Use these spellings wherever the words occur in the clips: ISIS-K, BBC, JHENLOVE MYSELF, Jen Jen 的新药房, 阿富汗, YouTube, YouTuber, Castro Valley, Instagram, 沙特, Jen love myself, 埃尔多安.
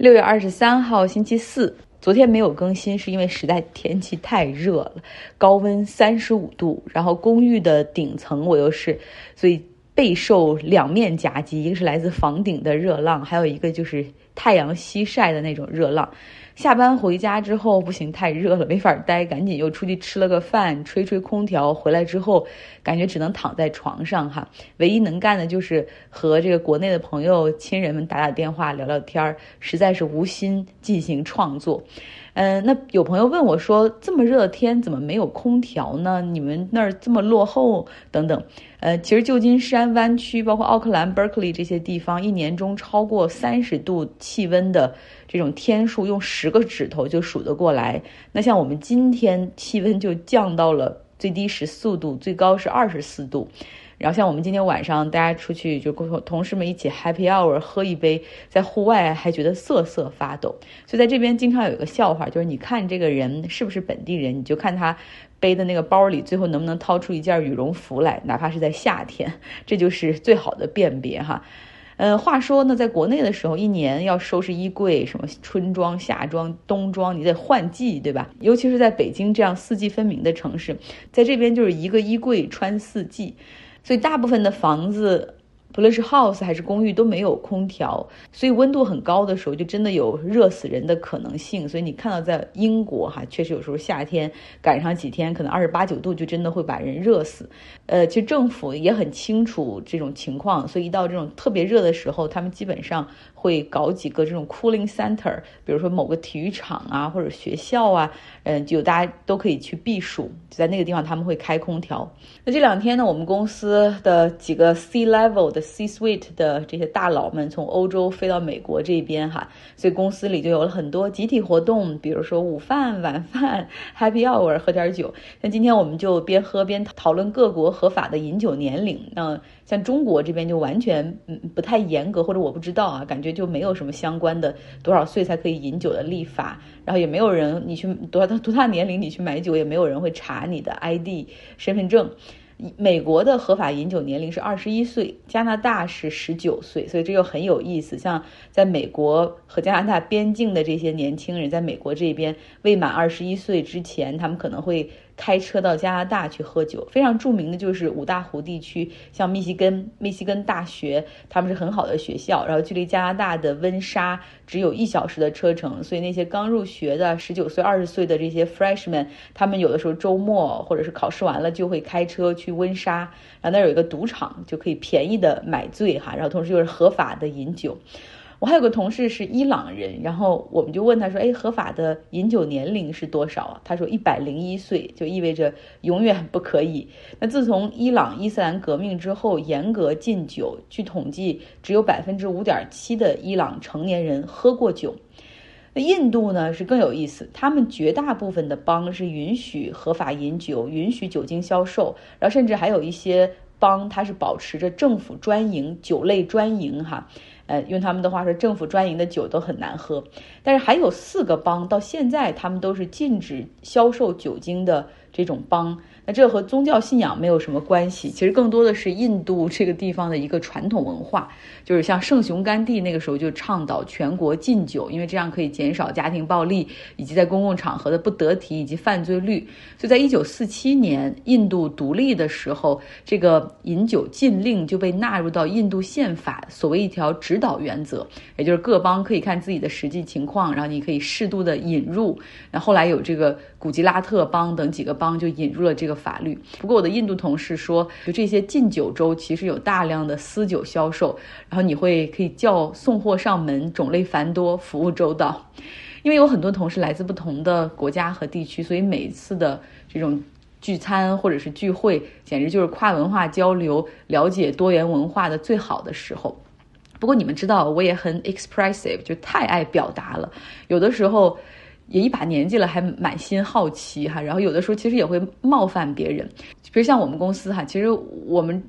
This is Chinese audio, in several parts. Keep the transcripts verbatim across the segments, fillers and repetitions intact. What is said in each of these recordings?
六月二十三号星期四，昨天没有更新，是因为实在天气太热了，高温三十五度，然后公寓的顶层我又是，所以备受两面夹击，一个是来自房顶的热浪，还有一个就是太阳西晒的那种热浪。下班回家之后不行，太热了没法待，赶紧又出去吃了个饭，吹吹空调，回来之后感觉只能躺在床上哈。唯一能干的就是和这个国内的朋友亲人们打打电话聊聊天，实在是无心进行创作。嗯，那有朋友问我说，这么热的天怎么没有空调呢？你们那儿这么落后等等。呃，其实旧金山湾区包括奥克兰、Berkeley 这些地方，一年中超过三十度气温的这种天数，用十个指头就数得过来。那像我们今天气温就降到了最低十四度，最高是二十四度。然后像我们今天晚上大家出去就跟同事们一起 happy hour 喝一杯，在户外还觉得瑟瑟发抖。所以在这边经常有一个笑话，就是你看这个人是不是本地人，你就看他背的那个包里最后能不能掏出一件羽绒服来，哪怕是在夏天，这就是最好的辨别哈。呃，话说呢，在国内的时候，一年要收拾衣柜，什么春装、夏装、冬装，你得换季，对吧？尤其是在北京这样四季分明的城市，在这边就是一个衣柜穿四季，所以大部分的房子，不论是 house 还是公寓都没有空调，所以温度很高的时候就真的有热死人的可能性。所以你看到在英国哈，确实有时候夏天赶上几天可能二十八九度就真的会把人热死。呃，其实政府也很清楚这种情况，所以一到这种特别热的时候，他们基本上会搞几个这种 cooling center， 比如说某个体育场啊或者学校啊，嗯，就大家都可以去避暑，就在那个地方他们会开空调。那这两天呢，我们公司的几个 C level 的C-suite 的这些大佬们从欧洲飞到美国这边哈，所以公司里就有了很多集体活动，比如说午饭、晚饭、happy hour， 喝点酒。像今天我们就边喝边讨论各国合法的饮酒年龄。那像中国这边就完全不太严格，或者我不知道啊，感觉就没有什么相关的多少岁才可以饮酒的立法，然后也没有人你去多大多大年龄你去买酒，也没有人会查你的 I D 身份证。美国的合法饮酒年龄是二十一岁，加拿大是十九岁，所以这又很有意思。像在美国和加拿大边境的这些年轻人，在美国这边未满二十一岁之前，他们可能会开车到加拿大去喝酒。非常著名的就是五大湖地区，像密西根密西根大学，他们是很好的学校，然后距离加拿大的温莎只有一小时的车程，所以那些刚入学的十九岁、二十岁的这些 freshman， 他们有的时候周末或者是考试完了就会开车去温莎，然后那有一个赌场，就可以便宜的买醉哈，然后同时又是合法的饮酒。我还有个同事是伊朗人，然后我们就问他说，哎，合法的饮酒年龄是多少啊？他说一百零一岁，就意味着永远不可以。那自从伊朗伊斯兰革命之后严格禁酒，据统计只有 百分之五点七 的伊朗成年人喝过酒。那印度呢是更有意思，他们绝大部分的邦是允许合法饮酒，允许酒精销售，然后甚至还有一些邦它是保持着政府专营酒类专营哈，呃，用他们的话说，政府专营的酒都很难喝。但是还有四个邦到现在他们都是禁止销售酒精的这种邦。那这和宗教信仰没有什么关系，其实更多的是印度这个地方的一个传统文化，就是像圣雄甘地那个时候就倡导全国禁酒，因为这样可以减少家庭暴力以及在公共场合的不得体以及犯罪率。所以在一九四七年印度独立的时候，这个饮酒禁令就被纳入到印度宪法所谓一条指导原则，也就是各邦可以看自己的实际情况，然后你可以适度的引入。然后后来有这个古吉拉特邦等几个邦就引入了这个法律。不过我的印度同事说，就这些禁酒州其实有大量的私酒销售，然后你会可以叫送货上门，种类繁多，服务周到。因为有很多同事来自不同的国家和地区，所以每一次的这种聚餐或者是聚会简直就是跨文化交流，了解多元文化的最好的时候。不过你们知道我也很 expressive， 就太爱表达了，有的时候也一把年纪了还满心好奇哈，然后有的时候其实也会冒犯别人。比如像我们公司哈，其实我们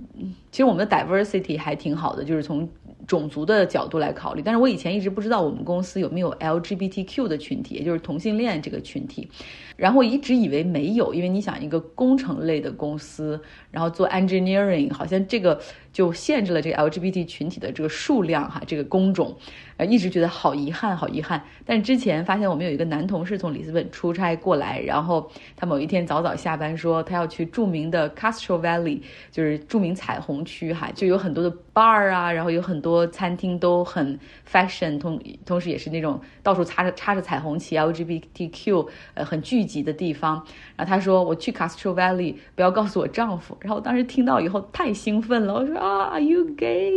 其实我们的 diversity 还挺好的，就是从种族的角度来考虑，但是我以前一直不知道我们公司有没有 L G B T Q 的群体，也就是同性恋这个群体。然后我一直以为没有，因为你想一个工程类的公司，然后做 engineering， 好像这个就限制了这个 L G B T 群体的这个数量哈，这个工种，呃，一直觉得好遗憾，好遗憾。但是之前发现我们有一个男同事从里斯本出差过来，然后他某一天早早下班说他要去著名的 Castro Valley， 就是著名彩虹区哈，就有很多的 bar 啊，然后有很多餐厅都很 fashion， 同同时也是那种到处插着插着彩虹旗 L G B T Q 呃很聚集的地方。然后他说我去 Castro Valley， 不要告诉我丈夫。然后我当时听到以后太兴奋了，我说啊、oh, ，Are you gay？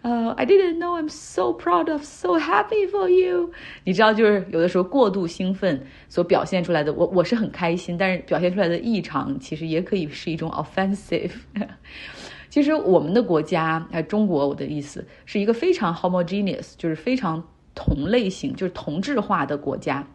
呃、uh, ，I didn't know. I'm so proud of, so happy for you。你知道，就是有的时候过度兴奋所表现出来的，我我是很开心，但是表现出来的异常其实也可以是一种 offensive 。其实我们的国家，啊，中国，我的意思是一个非常 homogeneous， 就是非常同类型，就是同质化的国家。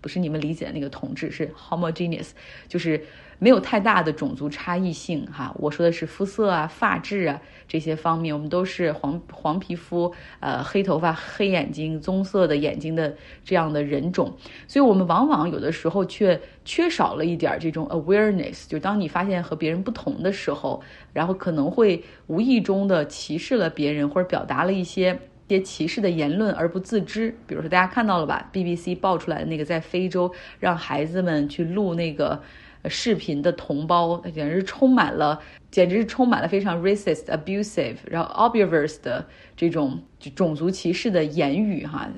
不是你们理解的那个同质，是 homogeneous， 就是没有太大的种族差异性哈。我说的是肤色啊、发质啊这些方面，我们都是黄黄皮肤、呃黑头发、黑眼睛、棕色的眼睛的这样的人种，所以我们往往有的时候却缺少了一点这种 awareness， 就当你发现和别人不同的时候，然后可能会无意中的歧视了别人，或者表达了一些。些歧视的言论而不自知，比如说大家看到了吧 ，B B C 爆出来的那个在非洲让孩子们去录那个视频的同胞，简直是充满了，简直是充满了非常 racist、abusive， 然后 obvious 的这种种族歧视的言语哈。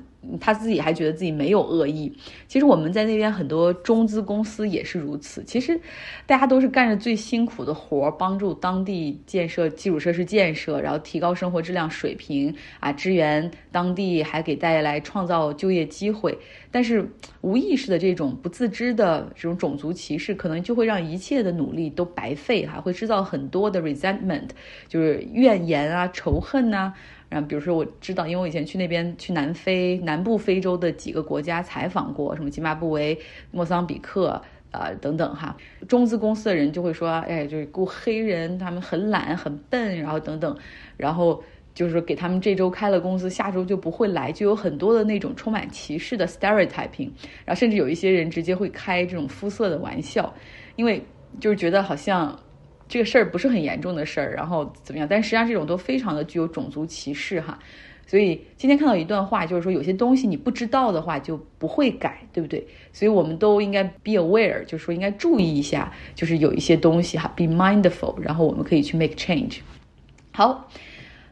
他自己还觉得自己没有恶意，其实我们在那边很多中资公司也是如此。其实大家都是干着最辛苦的活，帮助当地建设基础设施建设，然后提高生活质量水平啊，支援当地，还给带来创造就业机会。但是无意识的这种不自知的这种种族歧视，可能就会让一切的努力都白费哈，会制造很多的 resentment， 就是怨言啊、仇恨啊。然后比如说我知道，因为我以前去那边，去南非南部非洲的几个国家采访过，什么津巴布韦、莫桑比克呃等等哈，中资公司的人就会说，哎，就是雇黑人，他们很懒很笨，然后等等，然后就是说给他们这周开了公司，下周就不会来，就有很多的那种充满歧视的 stereotyping， 然后甚至有一些人直接会开这种肤色的玩笑，因为就是觉得好像这个事儿不是很严重的事儿，然后怎么样？但实际上这种都非常的具有种族歧视哈。所以今天看到一段话，就是说有些东西你不知道的话就不会改，对不对？所以我们都应该 be aware， 就是说应该注意一下，就是有一些东西哈 be mindful， 然后我们可以去 make change。好，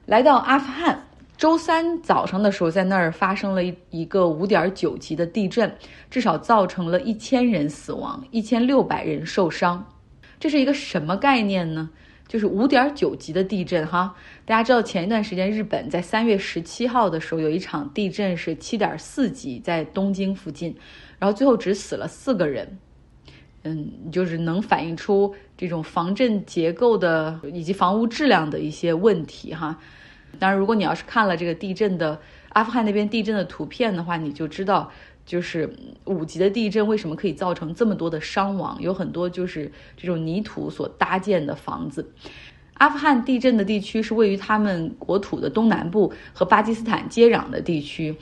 来到阿富汗。周三早上的时候，在那儿发生了一个 五点九 级的地震，至少造成了一千人死亡 ,一千六百 人受伤。这是一个什么概念呢？就是 五点九 级的地震哈。大家知道前一段时间日本在三月十七号的时候有一场地震是 七点四 级，在东京附近，然后最后只死了四个人。嗯，就是能反映出这种防震结构的以及房屋质量的一些问题哈。当然如果你要是看了这个地震的阿富汗那边地震的图片的话，你就知道就是五级的地震为什么可以造成这么多的伤亡，有很多就是这种泥土所搭建的房子。阿富汗地震的地区是位于他们国土的东南部和巴基斯坦接壤的地区。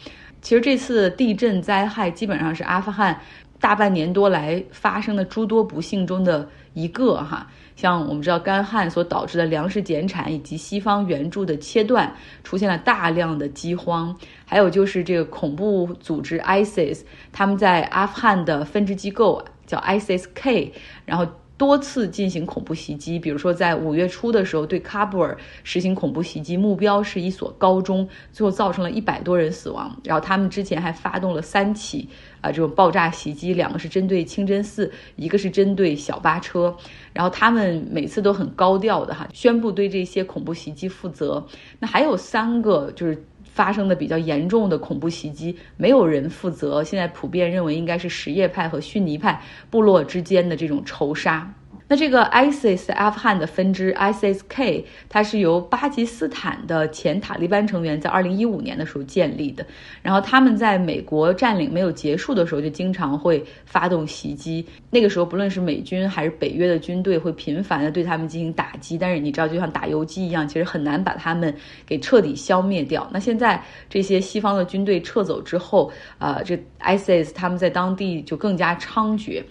其实这次地震灾害基本上是阿富汗大半年多来发生的诸多不幸中的一个哈，像我们知道干旱所导致的粮食减产以及西方援助的切断，出现了大量的饥荒，还有就是这个恐怖组织 ISIS， 他们在阿富汗的分支机构叫 I S I S K， 然后多次进行恐怖袭击，比如说在五月初的时候对喀布尔实行恐怖袭击，目标是一所高中，最后造成了一百多人死亡。然后他们之前还发动了三起啊这种爆炸袭击，两个是针对清真寺，一个是针对小巴车。然后他们每次都很高调的哈，宣布对这些恐怖袭击负责。那还有三个就是发生的比较严重的恐怖袭击，没有人负责，现在普遍认为应该是什叶派和逊尼派部落之间的这种仇杀。那这个 ISIS 阿富汗的分支 I S I S K， 它是由巴基斯坦的前塔利班成员在二零一五年的时候建立的，然后他们在美国占领没有结束的时候就经常会发动袭击，那个时候不论是美军还是北约的军队会频繁的对他们进行打击，但是你知道就像打游击一样，其实很难把他们给彻底消灭掉。那现在这些西方的军队撤走之后，呃，这 ISIS 他们在当地就更加猖獗。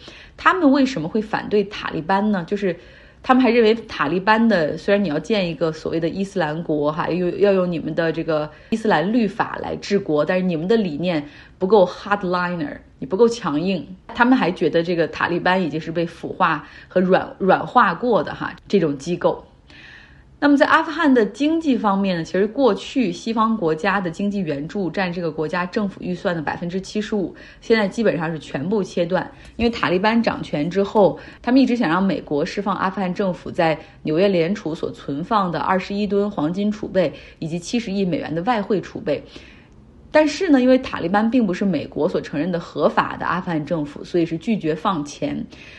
他们为什么会反对塔利班呢？就是他们还认为塔利班的，虽然你要建一个所谓的伊斯兰国哈，又要用你们的这个伊斯兰律法来治国，但是你们的理念不够 hardliner， 你不够强硬。他们还觉得这个塔利班已经是被腐化和软软化过的哈这种机构。那么在阿富汗的经济方面呢，其实过去西方国家的经济援助占这个国家政府预算的 百分之七十五， 现在基本上是全部切断。因为塔利班掌权之后，他们一直想让美国释放阿富汗政府在纽约联储所存放的二十一吨黄金储备以及七十亿美元的外汇储备。但是呢，因为塔利班并不是美国所承认的合法的阿富汗政府，所以是拒绝放钱。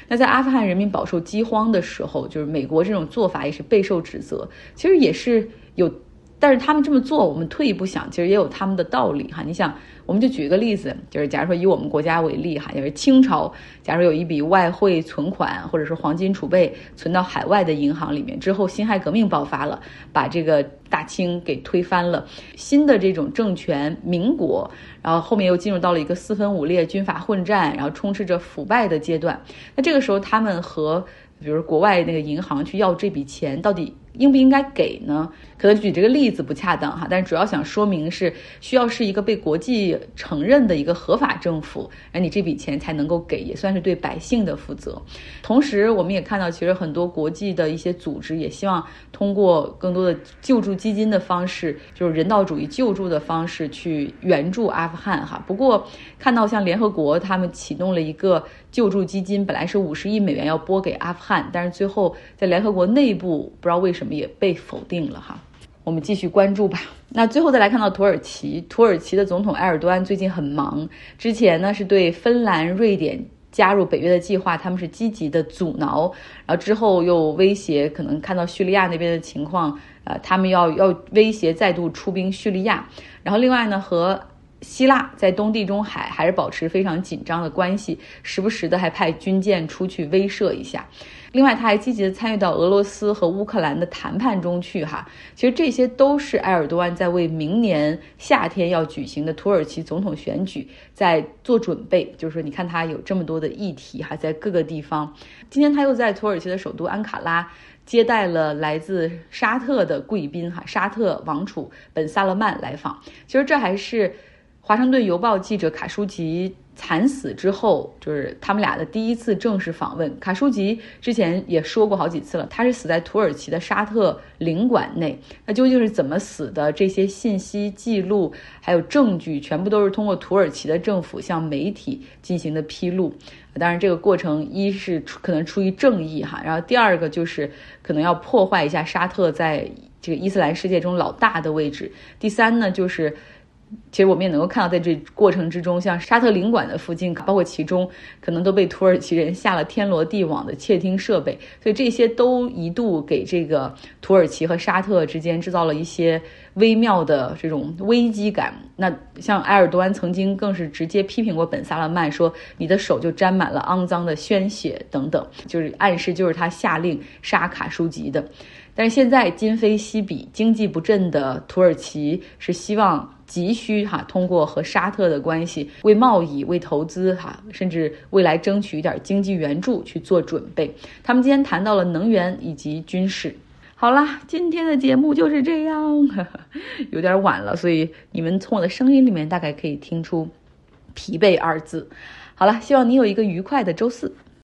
那在阿富汗人民饱受饥荒的时候，就是美国这种做法也是备受指责。其实也是有，但是他们这么做，我们退一步想，其实也有他们的道理哈。你想，我们就举一个例子，就是假如说以我们国家为例哈，也是清朝，假如有一笔外汇存款或者是黄金储备存到海外的银行里面，之后辛亥革命爆发了，把这个大清给推翻了，新的这种政权民国，然后后面又进入到了一个四分五裂、军阀混战，然后充斥着腐败的阶段。那这个时候，他们和比如国外那个银行去要这笔钱，到底应不应该给呢？可能举这个例子不恰当哈，但是主要想说明是需要是一个被国际承认的一个合法政府，而你这笔钱才能够给，也算是对百姓的负责。同时，我们也看到，其实很多国际的一些组织也希望通过更多的救助基金的方式，就是人道主义救助的方式去援助阿富汗哈。不过，看到像联合国他们启动了一个救助基金，本来是五十亿美元要拨给阿富汗。但是最后在联合国内部不知道为什么也被否定了哈，我们继续关注吧。那最后再来看到土耳其，土耳其的总统埃尔多安最近很忙，之前呢是对芬兰、瑞典加入北约的计划，他们是积极的阻挠，然后之后又威胁，可能看到叙利亚那边的情况，呃，他们要要威胁再度出兵叙利亚，然后另外呢和希腊在东地中海还是保持非常紧张的关系，时不时的还派军舰出去威慑一下。另外，他还积极的参与到俄罗斯和乌克兰的谈判中去哈。其实这些都是埃尔多安在为明年夏天要举行的土耳其总统选举在做准备。就是说，你看他有这么多的议题哈，在各个地方。今天他又在土耳其的首都安卡拉接待了来自沙特的贵宾哈，沙特王储本萨勒曼来访。其实这还是华盛顿邮报记者卡舒吉惨死之后，就是他们俩的第一次正式访问。卡舒吉之前也说过好几次了，他是死在土耳其的沙特领馆内。那究竟是怎么死的？这些信息记录还有证据，全部都是通过土耳其的政府向媒体进行的披露。当然，这个过程一是可能出于正义哈，然后第二个就是可能要破坏一下沙特在这个伊斯兰世界中老大的位置。第三呢，就是。其实我们也能够看到，在这过程之中，像沙特领馆的附近，包括其中，可能都被土耳其人下了天罗地网的窃听设备，所以这些都一度给这个土耳其和沙特之间制造了一些微妙的这种危机感。那像埃尔多安曾经更是直接批评过本萨勒曼，说你的手就沾满了肮脏的鲜血等等，就是暗示就是他下令杀卡舒吉的。但是现在今非昔比，经济不振的土耳其是希望急需哈、啊、通过和沙特的关系，为贸易、为投资哈、啊，甚至未来争取一点经济援助去做准备。他们今天谈到了能源以及军事。好啦，今天的节目就是这样，呵呵有点晚了，所以你们从我的声音里面大概可以听出疲惫二字。好了，希望你有一个愉快的周四。